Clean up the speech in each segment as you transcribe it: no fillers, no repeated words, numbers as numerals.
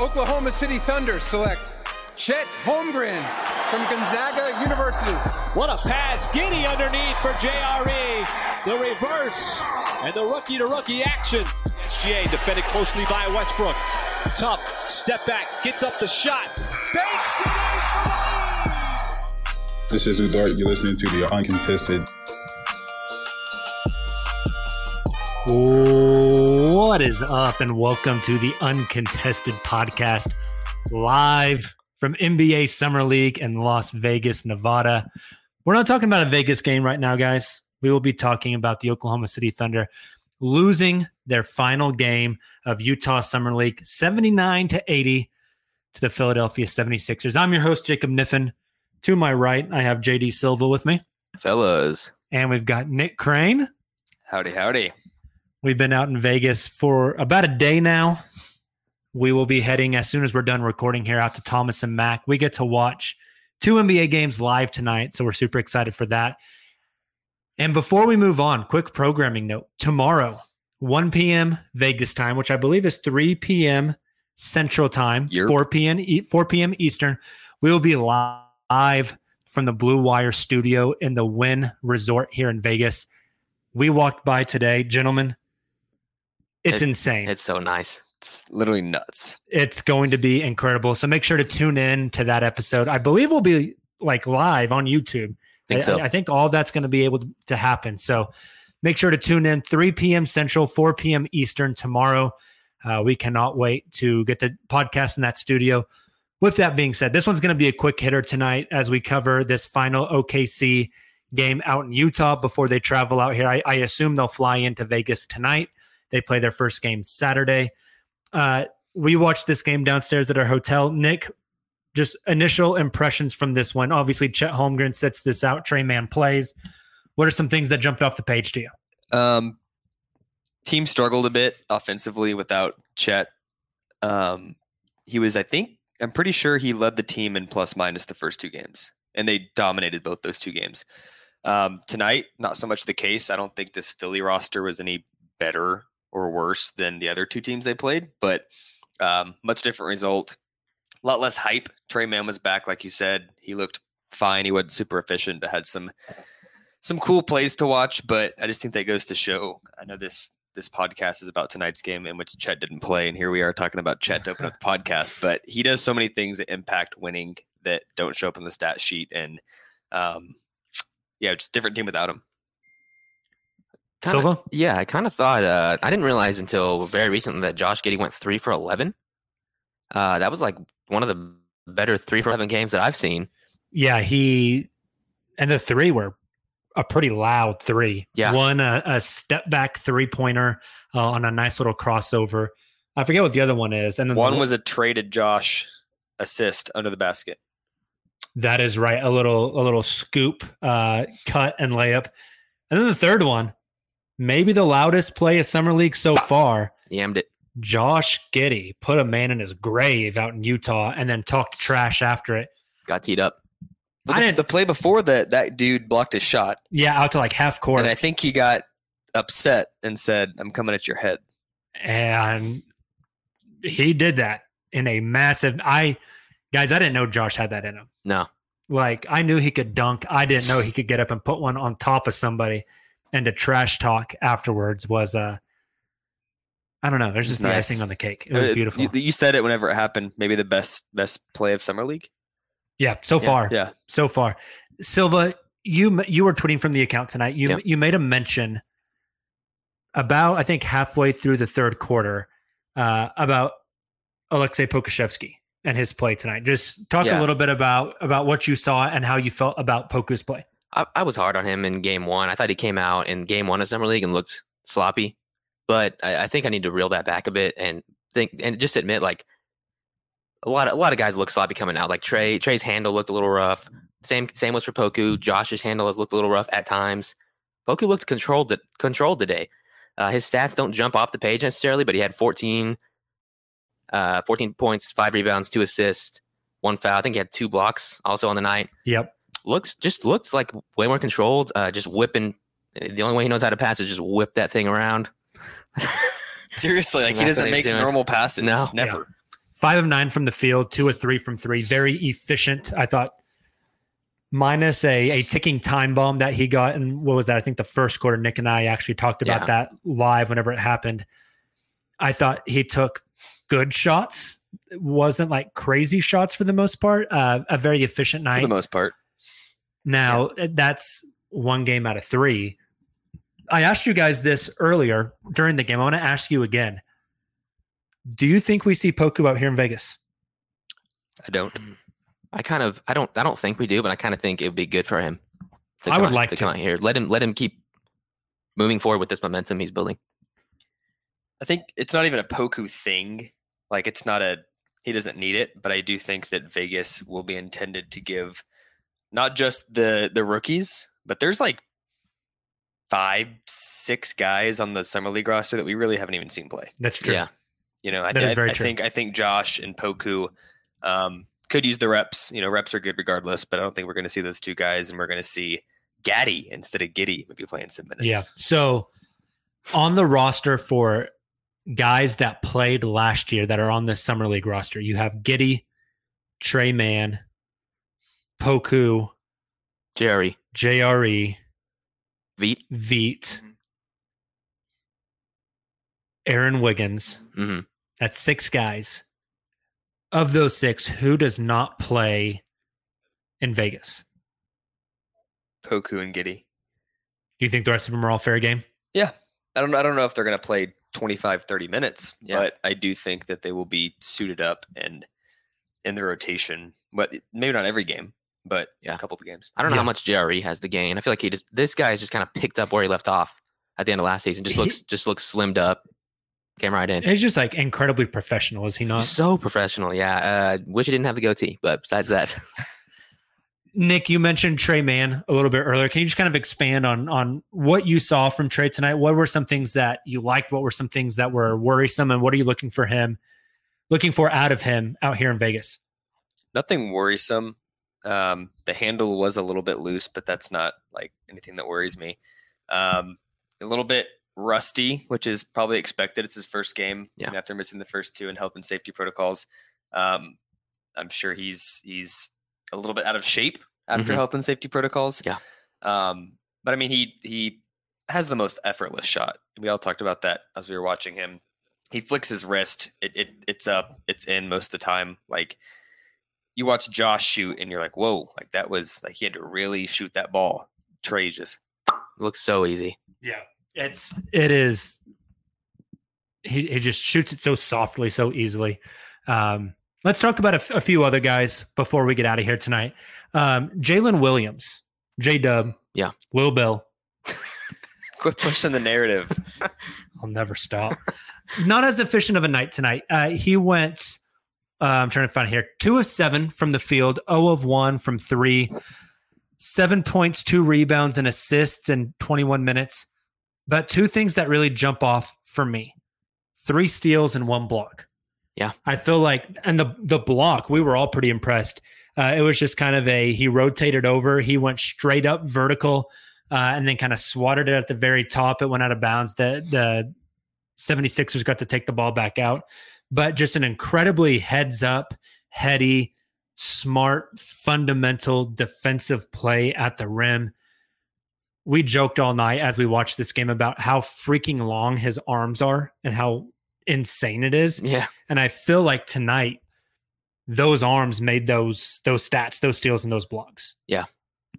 Oklahoma City Thunder select Chet Holmgren from Gonzaga University. What a pass. Giddey underneath for JRE. The reverse and the rookie-to-rookie action. SGA defended closely by Westbrook. Tough. Step back. Gets up the shot. Banks it in for the lead. This is Udart. You're listening to The Uncontested. What is up, and welcome to the Uncontested Podcast, live from NBA Summer League in Las Vegas, Nevada. We're not talking about a Vegas game right now, guys. We will be talking about the Oklahoma City Thunder losing their final game of Utah Summer League, 79-80 to the Philadelphia 76ers. I'm your host, Jacob Niffen. To my right, I have JD Silva with me. Fellas. And we've got Nick Crane. Howdy, howdy. We've been out in Vegas for about a day now. We will be heading, as soon as we're done recording here, out to Thomas and Mack. We get to watch two NBA games live tonight, so we're super excited for that. And before we move on, quick programming note. Tomorrow, 1 p.m. Vegas time, which I believe is 3 p.m. Central time, 4 p.m. Eastern. We will be live from the Blue Wire studio in the Wynn Resort here in Vegas. We walked by today, gentlemen. It's insane. It's so nice. It's literally nuts. It's going to be incredible. So make sure to tune in to that episode. I believe we'll be like live on YouTube. I think all that's going to be able to happen. So make sure to tune in 3 p.m. Central, 4 p.m. Eastern tomorrow. We cannot wait to get the podcast in that studio. With that being said, this one's going to be a quick hitter tonight as we cover this final OKC game out in Utah before they travel out here. I assume they'll fly into Vegas tonight. They play their first game Saturday. We watched this game downstairs at our hotel. Nick, just initial impressions from this one. Obviously, Chet Holmgren sets this out. Trey Mann plays. What are some things that jumped off the page to you? Team struggled a bit offensively without Chet. I'm pretty sure he led the team in plus minus the first two games, and they dominated both those two games. Tonight, not so much the case. I don't think this Philly roster was any better or worse than the other two teams they played, but much different result. A lot less hype. Trey Mann was back, like you said. He looked fine. He wasn't super efficient, but had some cool plays to watch. But I just think that goes to show. I know this podcast is about tonight's game in which Chet didn't play, and here we are talking about Chet to open up the podcast. But he does so many things that impact winning that don't show up on the stat sheet, and just different team without him. Silva? Yeah, I kind of thought, I didn't realize until very recently that Josh Giddey went 3 for 11. That was like one of the better 3 for 11 games that I've seen. Yeah, he and the three were a pretty loud three. Yeah, one a step back 3-pointer on a nice little crossover. I forget what the other one is, and then one was a traded Josh assist under the basket. That is right. A little scoop, cut and layup. And then the third one, maybe the loudest play of Summer League so far. Yammed it. Josh Giddey put a man in his grave out in Utah and then talked trash after it. Got teed up. But the play before that, that dude blocked his shot. Yeah, out to like half court. And I think he got upset and said, "I'm coming at your head." And he did that in a massive... I didn't know Josh had that in him. No. Like, I knew he could dunk. I didn't know he could get up and put one on top of somebody. And to trash talk afterwards was, I don't know. There's just the icing on the cake. It was beautiful. You said it whenever it happened. Maybe the best play of Summer League. Yeah, so far. Yeah. So far. Silva, you were tweeting from the account tonight. You made a mention about, I think, halfway through the third quarter about Alexei Pokushevsky and his play tonight. Just talk a little bit about what you saw and how you felt about Poku's play. I was hard on him in game one. I thought he came out in game one of Summer League and looked sloppy. But I think I need to reel that back a bit and just admit, like, a lot of guys look sloppy coming out. Like Trey's handle looked a little rough. Same was for Poku. Josh's handle has looked a little rough at times. Poku looked controlled today. His stats don't jump off the page necessarily, but he had 14 points, 5 rebounds, 2 assists, 1 foul. I think he had 2 blocks also on the night. Yep. Looks like way more controlled, just whipping. The only way he knows how to pass is just whip that thing around. Seriously, like, he doesn't make normal passes. No, never. Yeah. 5 of 9 from the field, 2 of 3 from three. Very efficient, I thought. Minus a ticking time bomb that he got. And what was that? I think the first quarter, Nick and I actually talked about that live whenever it happened. I thought he took good shots. It wasn't like crazy shots for the most part. A very efficient night. For the most part. Now, that's one game out of 3. I asked you guys this earlier during the game. I want to ask you again. Do you think we see Poku out here in Vegas? I don't. I don't think we do, but I kind of think it would be good for him. I would like to come out here. Let him keep moving forward with this momentum he's building. I think it's not even a Poku thing. Like, it's not he doesn't need it, but I do think that Vegas will be intended to give not just the rookies, but there's like 5-6 guys on the Summer League roster that we really haven't even seen play. That's true. Yeah. You know, I think Josh and Poku could use the reps. You know, reps are good regardless, but I don't think we're going to see those two guys, and we're going to see Gaddy instead of Giddey maybe playing some minutes. Yeah. So on the roster for guys that played last year that are on the Summer League roster, you have Giddey, Trey Mann, Poku, JRE, Veet, Aaron Wiggins. Mm-hmm. That's 6 guys. Of those 6, who does not play in Vegas? Poku and Giddey. Do you think the rest of them are all fair game? Yeah. I don't know if they're going to play 25, 30 minutes, but I do think that they will be suited up and in the rotation. But maybe not every game, but a couple of games. I don't know how much JRE has to gain. I feel like this guy has just kind of picked up where he left off at the end of last season. Just looks slimmed up. Came right in. He's just like incredibly professional, is he not? So professional, yeah. Wish he didn't have the goatee, but besides that. Nick, you mentioned Trey Mann a little bit earlier. Can you just kind of expand on what you saw from Trey tonight? What were some things that you liked? What were some things that were worrisome? And what are you looking for out of him out here in Vegas? Nothing worrisome. The handle was a little bit loose, but that's not like anything that worries me. A little bit rusty, which is probably expected. It's his first game after missing the first two in health and safety protocols. I'm sure he's a little bit out of shape after health and safety protocols. Yeah. But I mean, he has the most effortless shot. We all talked about that as we were watching him. He flicks his wrist. It's up, it's in most of the time. Like, you watch Josh shoot and you're like, whoa, like that was like, he had to really shoot that ball. Trey just looks so easy. Yeah. It is. He just shoots it so softly, so easily. Let's talk about a few other guys before we get out of here tonight. Jalen Williams, J-Dub, Lil Bill. Quit pushing the narrative. I'll never stop. Not as efficient of a night tonight. He went, I'm trying to find it here, 2 of 7 from the field, 0 of 1 from 3, 7 points, 2 rebounds, and assists in 21 minutes. But 2 things that really jump off for me: 3 steals and 1 block. Yeah. I feel like, and the block, we were all pretty impressed. It was just kind of he rotated over. He went straight up vertical and then kind of swatted it at the very top. It went out of bounds. The 76ers got to take the ball back out. But just an incredibly heads up, heady, smart, fundamental defensive play at the rim. We joked all night as we watched this game about how freaking long his arms are and how insane it is. Yeah. And I feel like tonight, those arms made those stats, those steals, and those blocks. Yeah.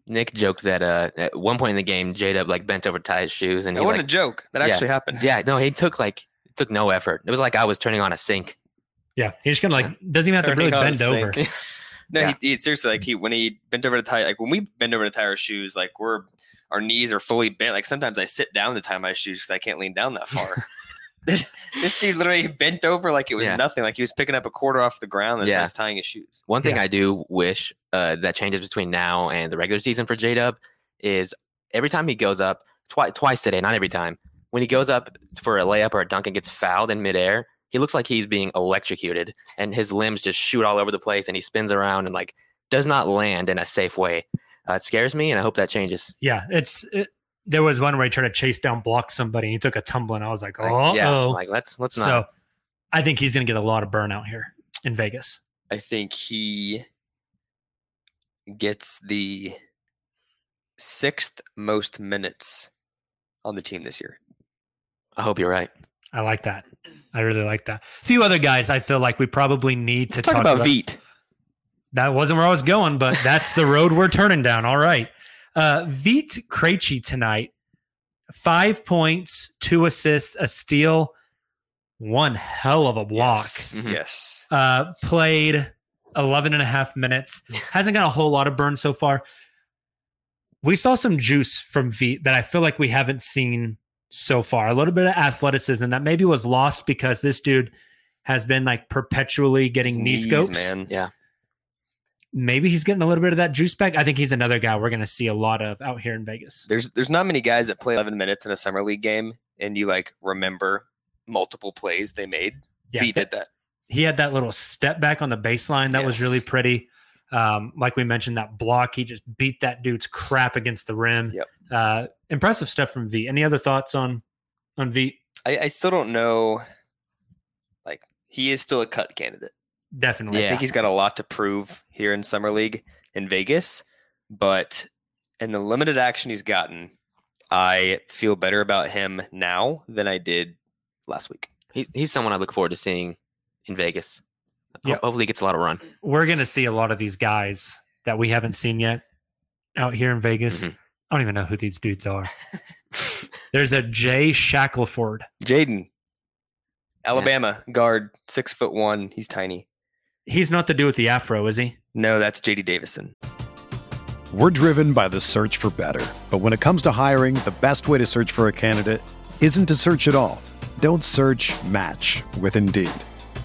Nick joked that at one point in the game, J-Dub bent over to tie his shoes. And it wasn't a joke. That actually happened. Yeah. No, he took no effort. It was like I was turning on a sink. Yeah. He's just doesn't even have to really bend over. No, yeah. He seriously, when he bent over to tie, when we bend over to tie our shoes, our knees are fully bent. Sometimes I sit down to tie my shoes because I can't lean down that far. This dude literally bent over like it was nothing. Like he was picking up a quarter off the ground and starts tying his shoes. One thing I do wish that changes between now and the regular season for J-Dub is every time he goes up, twice today, not every time, when he goes up for a layup or a dunk and gets fouled in midair, he looks like he's being electrocuted and his limbs just shoot all over the place and he spins around and does not land in a safe way. It scares me and I hope that changes. Yeah, there was one where he tried to chase down, block somebody and he took a tumble and I was like, oh, let's not. So I think he's going to get a lot of burnout here in Vegas. I think he gets the 6th most minutes on the team this year. I hope you're right. I like that. I really like that. A few other guys I feel like we probably need to talk about. Veet. That wasn't where I was going, but that's the road we're turning down. All right. Veet Krejci tonight, 5 points, 2 assists, a steal, one hell of a block. Yes. Played 11 and a half minutes. Hasn't got a whole lot of burn so far. We saw some juice from Veet that I feel like we haven't seen so far. A little bit of athleticism that maybe was lost because this dude has been perpetually getting his knee scopes. Man. Yeah. Maybe he's getting a little bit of that juice back. I think he's another guy we're going to see a lot of out here in Vegas. There's not many guys that play 11 minutes in a summer league game and you remember multiple plays they made. Yeah, he did that. He had that little step back on the baseline. That was really pretty. Like we mentioned, that block, he just beat that dude's crap against the rim. Yep. Impressive stuff from Veet. Any other thoughts on Veet? I still don't know. He is still a cut candidate. Definitely. Yeah. I think he's got a lot to prove here in Summer League in Vegas, but in the limited action he's gotten, I feel better about him now than I did last week. He's someone I look forward to seeing in Vegas. Yeah. Hopefully he gets a lot of run. We're going to see a lot of these guys that we haven't seen yet out here in Vegas. Mm-hmm. I don't even know who these dudes are. There's a Jay Shackleford. Jaden. Alabama guard, 6'1". He's tiny. He's not the dude with the afro, is he? No, that's J.D. Davison. We're driven by the search for better. But when it comes to hiring, the best way to search for a candidate isn't to search at all. Don't search, match with Indeed.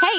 Hey,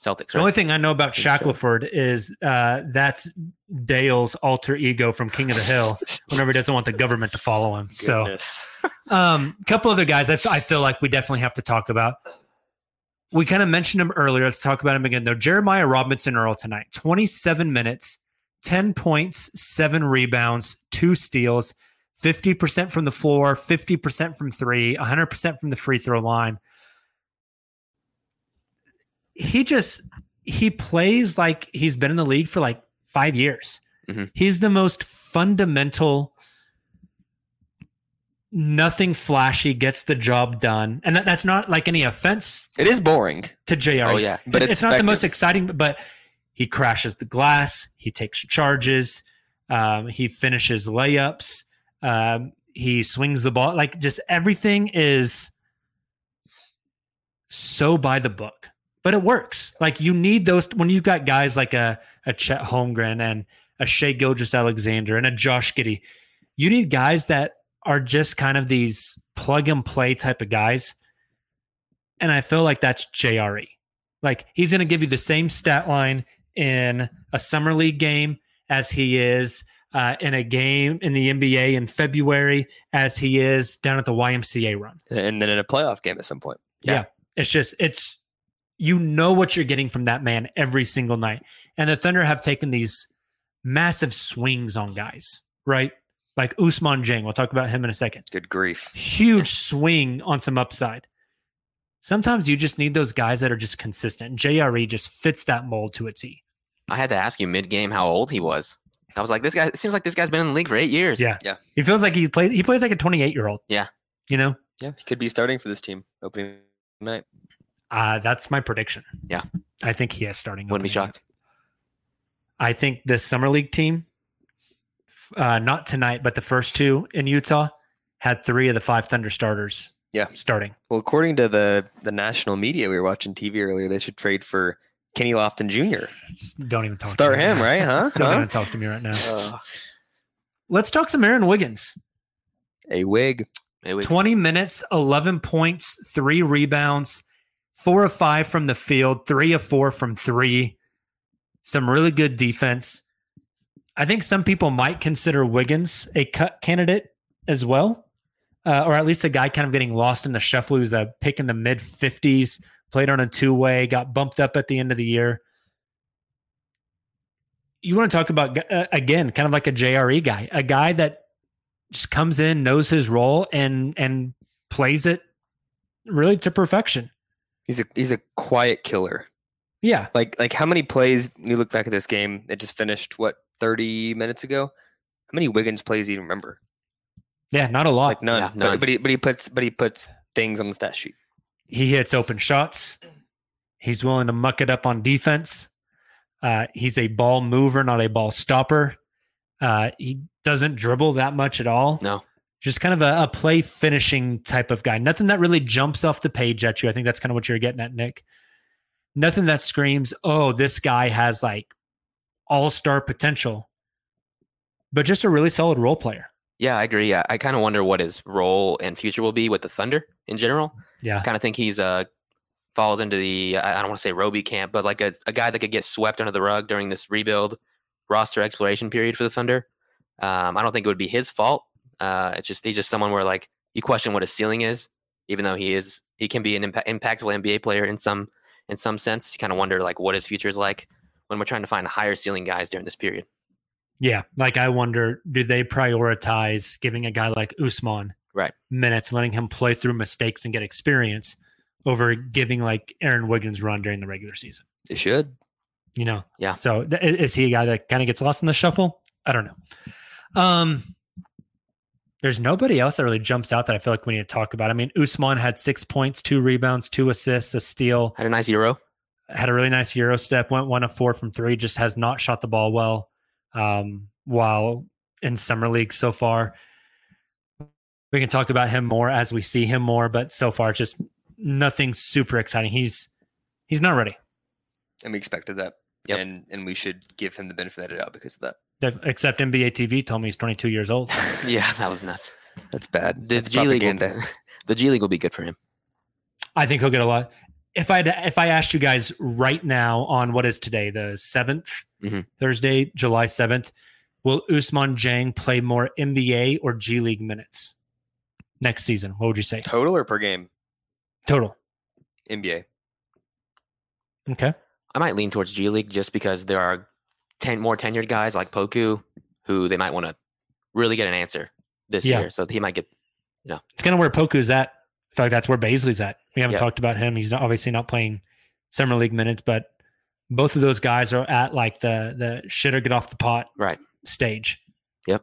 Celtics. The only thing I know about Shackleford is that's Dale's alter ego from King of the Hill whenever he doesn't want the government to follow him. Goodness. So a couple other guys I feel like we definitely have to talk about. We kind of mentioned him earlier. Let's talk about him again, though. Jeremiah Robinson Earl tonight, 27 minutes, 10 points, 7 rebounds, 2 steals, 50% from the floor, 50% from three, 100% from the free throw line. He plays like he's been in the league for like 5 years. Mm-hmm. He's the most fundamental, nothing flashy, gets the job done. And that's not like any offense. It is boring. To JR. Oh, yeah. But it's not effective. The most exciting, but he crashes the glass. He takes charges. He finishes layups. He swings the ball. Like, just everything is so by the book. But it works. Like, you need those when you've got guys like a Chet Holmgren and a Shea Gilgeous-Alexander and a Josh Giddey. You need guys that are just kind of these plug and play type of guys. And I feel like that's JRE. Like, he's going to give you the same stat line in a summer league game as he is in a game in the NBA in February, as he is down at the YMCA run. And then in a playoff game at some point. Yeah. It's just, you know what you're getting from that man every single night. And the Thunder have taken these massive swings on guys, right? Like Ousmane Dieng. We'll talk about him in a second. Good grief. Huge swing on some upside. Sometimes you just need those guys that are just consistent. JRE just fits that mold to a T. I had to ask you mid-game how old he was. I was like, this guy, it seems like this guy's been in the league for 8 years. Yeah. He feels like he plays like a 28-year-old. Yeah. You know? Yeah, he could be starting for this team opening night. That's my prediction. Yeah. I think he is starting. Wouldn't be shocked. I think this summer league team, not tonight, but the first two in Utah, had 3 of the 5 Thunder starters. Yeah. Starting. Well, according to the national media, we were watching TV earlier, they should trade for Kenny Lofton Jr. Don't even talk to me. Start him, right? Huh? Don't even talk to me right now. Let's talk some Aaron Wiggins. A wig. 20 minutes, 11 points, 3 rebounds, 4 of 5 from the field, 3 of 4 from three. Some really good defense. I think some people might consider Wiggins a cut candidate as well, or at least a guy kind of getting lost in the shuffle. He was a pick in the mid-50s, played on a two-way, got bumped up at the end of the year. You want to talk about, again, kind of like a JRE guy, a guy that just comes in, knows his role, and plays it really to perfection. He's a quiet killer. Yeah. Like how many plays, you look back at this game, it just finished, 30 minutes ago? How many Wiggins plays do you remember? Yeah, not a lot. Like none. Yeah, none. But he puts things on the stat sheet. He hits open shots. He's willing to muck it up on defense. He's a ball mover, not a ball stopper. He doesn't dribble that much at all. No. Just kind of a play finishing type of guy. Nothing that really jumps off the page at you. I think that's kind of what you're getting at, Nick. Nothing that screams, oh, this guy has like all-star potential, but just a really solid role player. Yeah, I agree. I kind of wonder what his role and future will be with the Thunder in general. Yeah. I kind of think he's falls into the, I don't want to say Roby camp, but like a guy that could get swept under the rug during this rebuild roster exploration period for the Thunder. I don't think it would be his fault. It's just he's just someone where like you question what his ceiling is, even though he can be an impactful NBA player in some sense. You kind of wonder like what his future is like when we're trying to find higher ceiling guys during this period. Yeah, like I wonder, do they prioritize giving a guy like Ousmane minutes, letting him play through mistakes and get experience over giving like Aaron Wiggins run during the regular season? They should, you know. Yeah. So is he a guy that kind of gets lost in the shuffle? I don't know. There's nobody else that really jumps out that I feel like we need to talk about. I mean, Ousmane had 6 points, 2 rebounds, 2 assists, a steal. Had a nice Euro. Had a really nice Euro step. Went 1 of 4 from three. Just has not shot the ball well while in summer league so far. We can talk about him more as we see him more, but so far just nothing super exciting. He's not ready. And we expected that. Yep. And we should give him the benefit of the doubt because of that. Except NBA TV told me he's 22 years old. Yeah, that was nuts. That's bad. The G League will be good for him. I think he'll get a lot. If I asked you guys right now on what is today, the 7th, Thursday, July 7th, will Ousmane Dieng play more NBA or G League minutes next season? What would you say? Total or per game? Total. NBA. Okay. I might lean towards G League just because there are 10 more tenured guys like Poku who they might want to really get an answer this year. So he might get, you know. It's kind of where Poku's at. I feel like that's where Bazley's at. We haven't talked about him. He's obviously not playing summer league minutes, but both of those guys are at like the shit or get off the pot stage. Yep.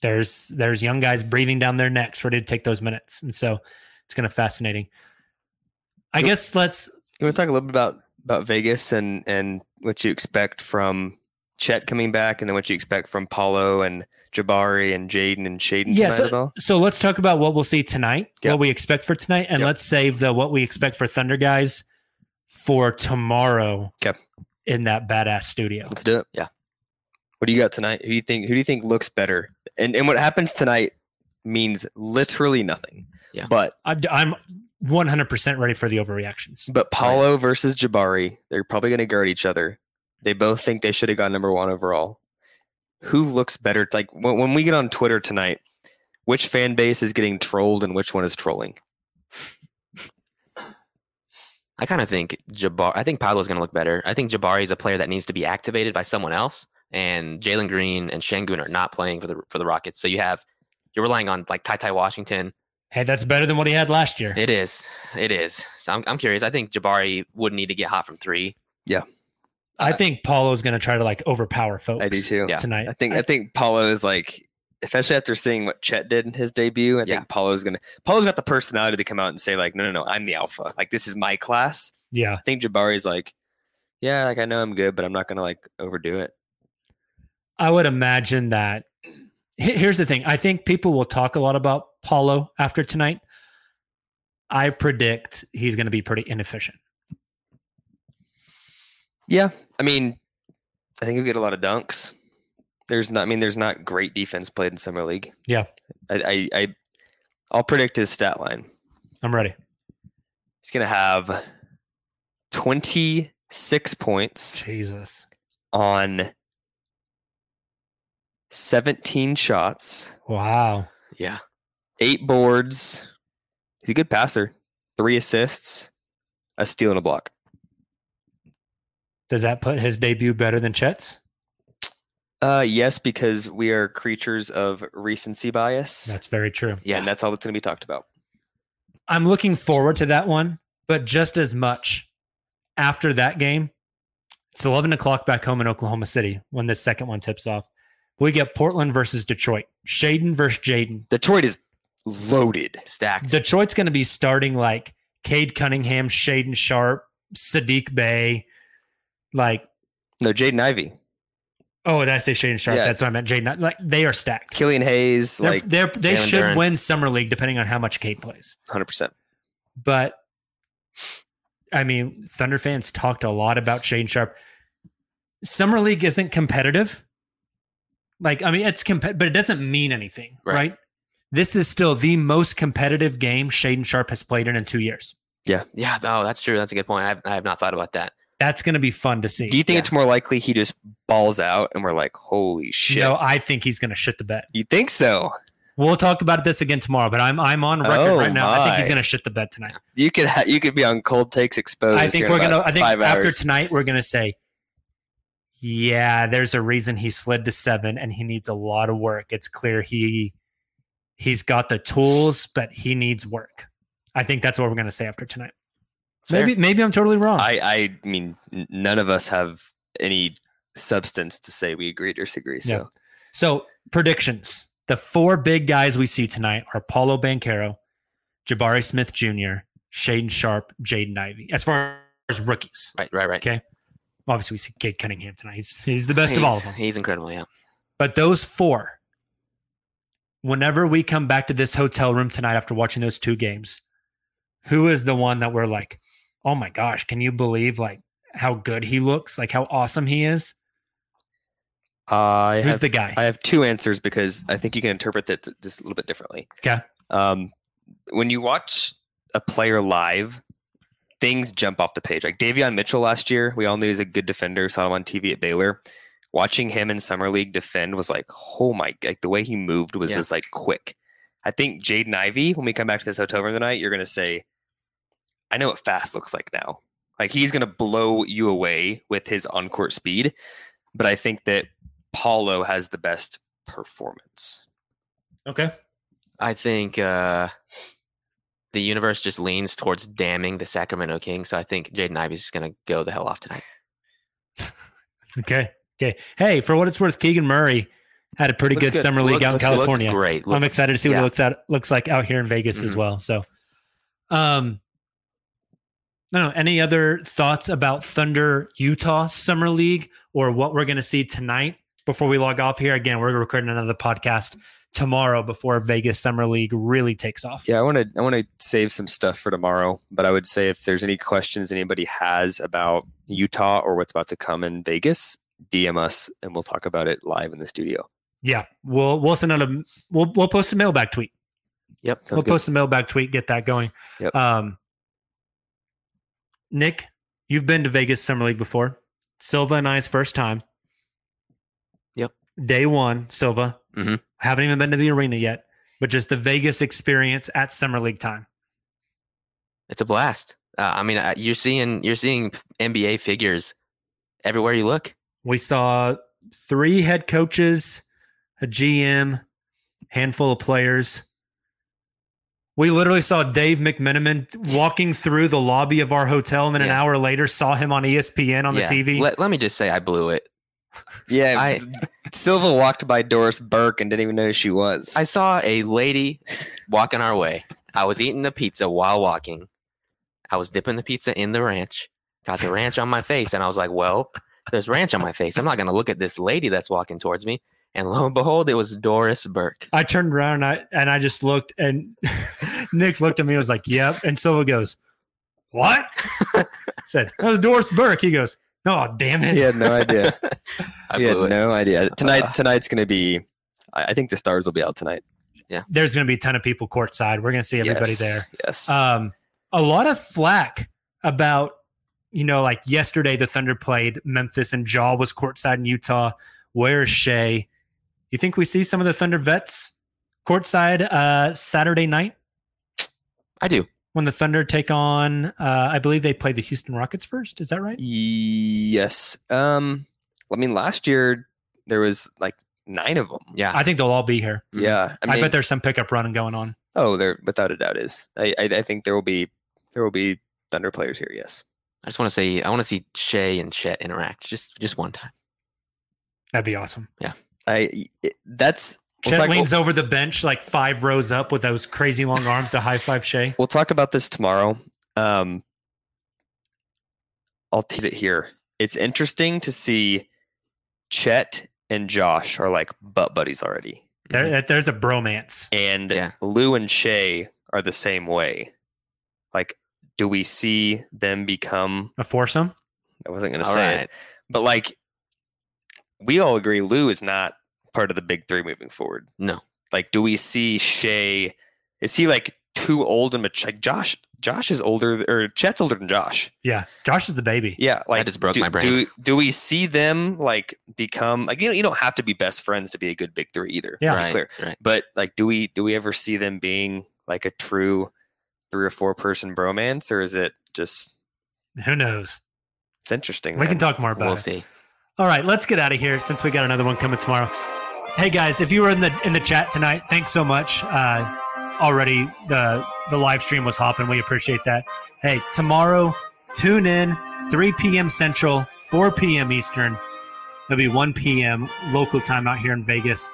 There's young guys breathing down their necks ready to take those minutes. And so it's kind of fascinating. You want to talk a little bit about Vegas and what you expect from Chet coming back and then what you expect from Paolo and Jabari and Jaden and Shaedon tonight at all? So let's talk about what we'll see tonight, what we expect for tonight, and let's save the what we expect for Thunder guys for tomorrow in that badass studio. Let's do it. Yeah. What do you got tonight? Who do you think looks better? And what happens tonight means literally nothing. Yeah. But I'm 100% ready for the overreactions. But Paolo versus Jabari, they're probably going to guard each other. They both think they should have gone number 1 overall. Who looks better? Like when we get on Twitter tonight, which fan base is getting trolled and which one is trolling? I kind of think Jabari. I think Paolo's going to look better. I think Jabari is a player that needs to be activated by someone else. And Jalen Green and Şengün are not playing for the Rockets. So you're relying on like Ty Washington. Hey, that's better than what he had last year. It is. So I'm curious. I think Jabari would need to get hot from 3. Yeah. I think Paolo's going to try to like overpower folks. I do too. Tonight. I think Paolo is like, especially after seeing what Chet did in his debut, I think Paolo's got the personality to come out and say like, no, I'm the alpha. Like this is my class. Yeah. I think Jabari's like, yeah, like I know I'm good, but I'm not going to like overdo it. I would imagine that. Here's the thing. I think people will talk a lot about Paolo after tonight. I predict he's going to be pretty inefficient. Yeah, I mean, I think we get a lot of dunks. There's not great defense played in summer league. Yeah, I'll predict his stat line. I'm ready. He's gonna have 26 points. Jesus, on 17 shots. Wow. Yeah. 8 boards. He's a good passer. 3 assists, a steal, and a block. Does that put his debut better than Chet's? Yes, because we are creatures of recency bias. That's very true. Yeah, and that's all that's going to be talked about. I'm looking forward to that one, but just as much after that game, it's 11 o'clock back home in Oklahoma City when this second one tips off. We get Portland versus Detroit. Shaedon versus Jaden. Detroit is loaded. Stacked. Detroit's going to be starting like Cade Cunningham, Shaedon Sharpe, Sadiq Bey. Like, no, Jaden Ivey. Oh, did I say Shaedon Sharpe? Yeah. That's what I meant. Jaden, like they are stacked. Killian Hayes, they should win summer league depending on how much Cade plays. 100%. But I mean, Thunder fans talked a lot about Shaedon Sharpe. Summer league isn't competitive. Like, I mean, it's but it doesn't mean anything, right? This is still the most competitive game Shaedon Sharpe has played in 2 years. Yeah, yeah. Oh, that's true. That's a good point. I have not thought about that. That's going to be fun to see. Do you think it's more likely he just balls out and we're like, holy shit? No, I think he's going to shit the bed. You think so? We'll talk about this again tomorrow, but I'm on record right now. I think he's going to shit the bed tonight. You could be on Cold Takes Exposed. I think after tonight we're going to say, yeah, there's a reason he slid to 7 and he needs a lot of work. It's clear he's got the tools, but he needs work. I think that's what we're going to say after tonight. Maybe I'm totally wrong. I mean, none of us have any substance to say we agree or disagree. So, So predictions. The 4 big guys we see tonight are Paolo Banchero, Jabari Smith Jr., Shaedon Sharpe, Jaden Ivey. As far as rookies. Right. Okay. Obviously, we see Cade Cunningham tonight. He's the best of all of them. He's incredible, yeah. But those 4, whenever we come back to this hotel room tonight after watching those 2 games, who is the one that we're like, oh my gosh, can you believe like how good he looks? Like how awesome he is? Who's the guy? I have 2 answers because I think you can interpret that just a little bit differently. Okay. When you watch a player live, things jump off the page. Like Davion Mitchell last year, we all knew he's a good defender. Saw him on TV at Baylor. Watching him in Summer League defend was like, oh my, like the way he moved was just like quick. I think Jaden Ivey, when we come back to this hotel room tonight, you're going to say, I know what fast looks like now. Like he's going to blow you away with his on-court speed. But I think that Paolo has the best performance. Okay. I think the universe just leans towards damning the Sacramento Kings. So I think Jaden Ivey's going to go the hell off tonight. Okay. Hey, for what it's worth, Keegan Murray had a pretty good summer league out in California. Great. I'm excited to see what it looks like out here in Vegas as well. So, any other thoughts about Thunder Utah Summer League or what we're going to see tonight before we log off here? Again, we're recording another podcast tomorrow before Vegas Summer League really takes off. Yeah, I want to save some stuff for tomorrow, but I would say if there's any questions anybody has about Utah or what's about to come in Vegas, DM us and we'll talk about it live in the studio. Yeah, we'll send out we'll post a mailbag tweet. Yep, we'll post a mailbag tweet, get that going. Yep. Nick, you've been to Vegas Summer League before. Silva and I's first time. Yep. Day one, Silva. Mm-hmm. Haven't even been to the arena yet, but just the Vegas experience at Summer League time. It's a blast. I mean, you're seeing NBA figures everywhere you look. We saw 3 head coaches, a GM, handful of players. We literally saw Dave McMenamin walking through the lobby of our hotel, and then an hour later saw him on ESPN on the TV. Let me just say I blew it. Yeah, Silva walked by Doris Burke and didn't even know who she was. I saw a lady walking our way. I was eating a pizza while walking. I was dipping the pizza in the ranch. Got the ranch on my face, and I was like, well... There's ranch on my face. I'm not going to look at this lady that's walking towards me. And lo and behold, it was Doris Burke. I turned around and I just looked, and Nick looked at me and was like, yep. And Silva goes, what? I said, that was Doris Burke. He goes, no, damn it. He had no idea. He had no idea. Tonight's going to be, I think the stars will be out tonight. Yeah. There's going to be a ton of people courtside. We're going to see everybody there. Yes. A lot of flack about, like yesterday, the Thunder played Memphis and Jaw was courtside in Utah. Where's Shea? You think we see some of the Thunder vets courtside Saturday night? I do. When the Thunder take on, I believe they played the Houston Rockets first. Is that right? Yes. Last year there was like 9 of them. Yeah. I think they'll all be here. Yeah. I bet there's some pickup running going on. Oh, there without a doubt is. I think there will be Thunder players here. Yes. I just want to say, I want to see Shea and Chet interact just one time. That'd be awesome. Yeah. Chet leans over the bench, like 5 rows up with those crazy long arms to high five Shea. We'll talk about this tomorrow. I'll tease it here. It's interesting to see Chet and Josh are like butt buddies already. There's a bromance. And Lou and Shea are the same way. Like, do we see them become a foursome? I wasn't going to say it, but like we all agree, Lou is not part of the big three moving forward. No, like do we see Shea? Is he like too old and mature? Like Josh is older, or Chet's older than Josh. Yeah, Josh is the baby. Yeah, like I just broke my brain. Do we see them like become like you don't have to be best friends to be a good big three either. Yeah, right. But like, do we ever see them being like a true 3 or 4 person bromance, or is it just who knows? It's interesting. We can talk more about it. We'll see. All right, let's get out of here since we got another one coming tomorrow. Hey guys, if you were in the chat tonight, thanks so much. Already the live stream was hopping. We appreciate that. Hey, tomorrow, tune in 3 p.m. Central, 4 p.m. Eastern. It'll be 1 p.m. local time out here in Vegas.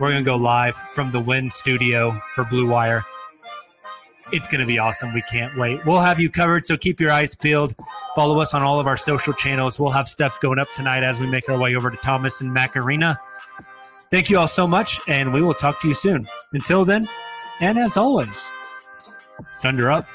We're gonna go live from the Wynn Studio for Blue Wire. It's going to be awesome. We can't wait. We'll have you covered, so keep your eyes peeled. Follow us on all of our social channels. We'll have stuff going up tonight as we make our way over to Thomas and Mack Arena. Thank you all so much, and we will talk to you soon. Until then, and as always, Thunder up.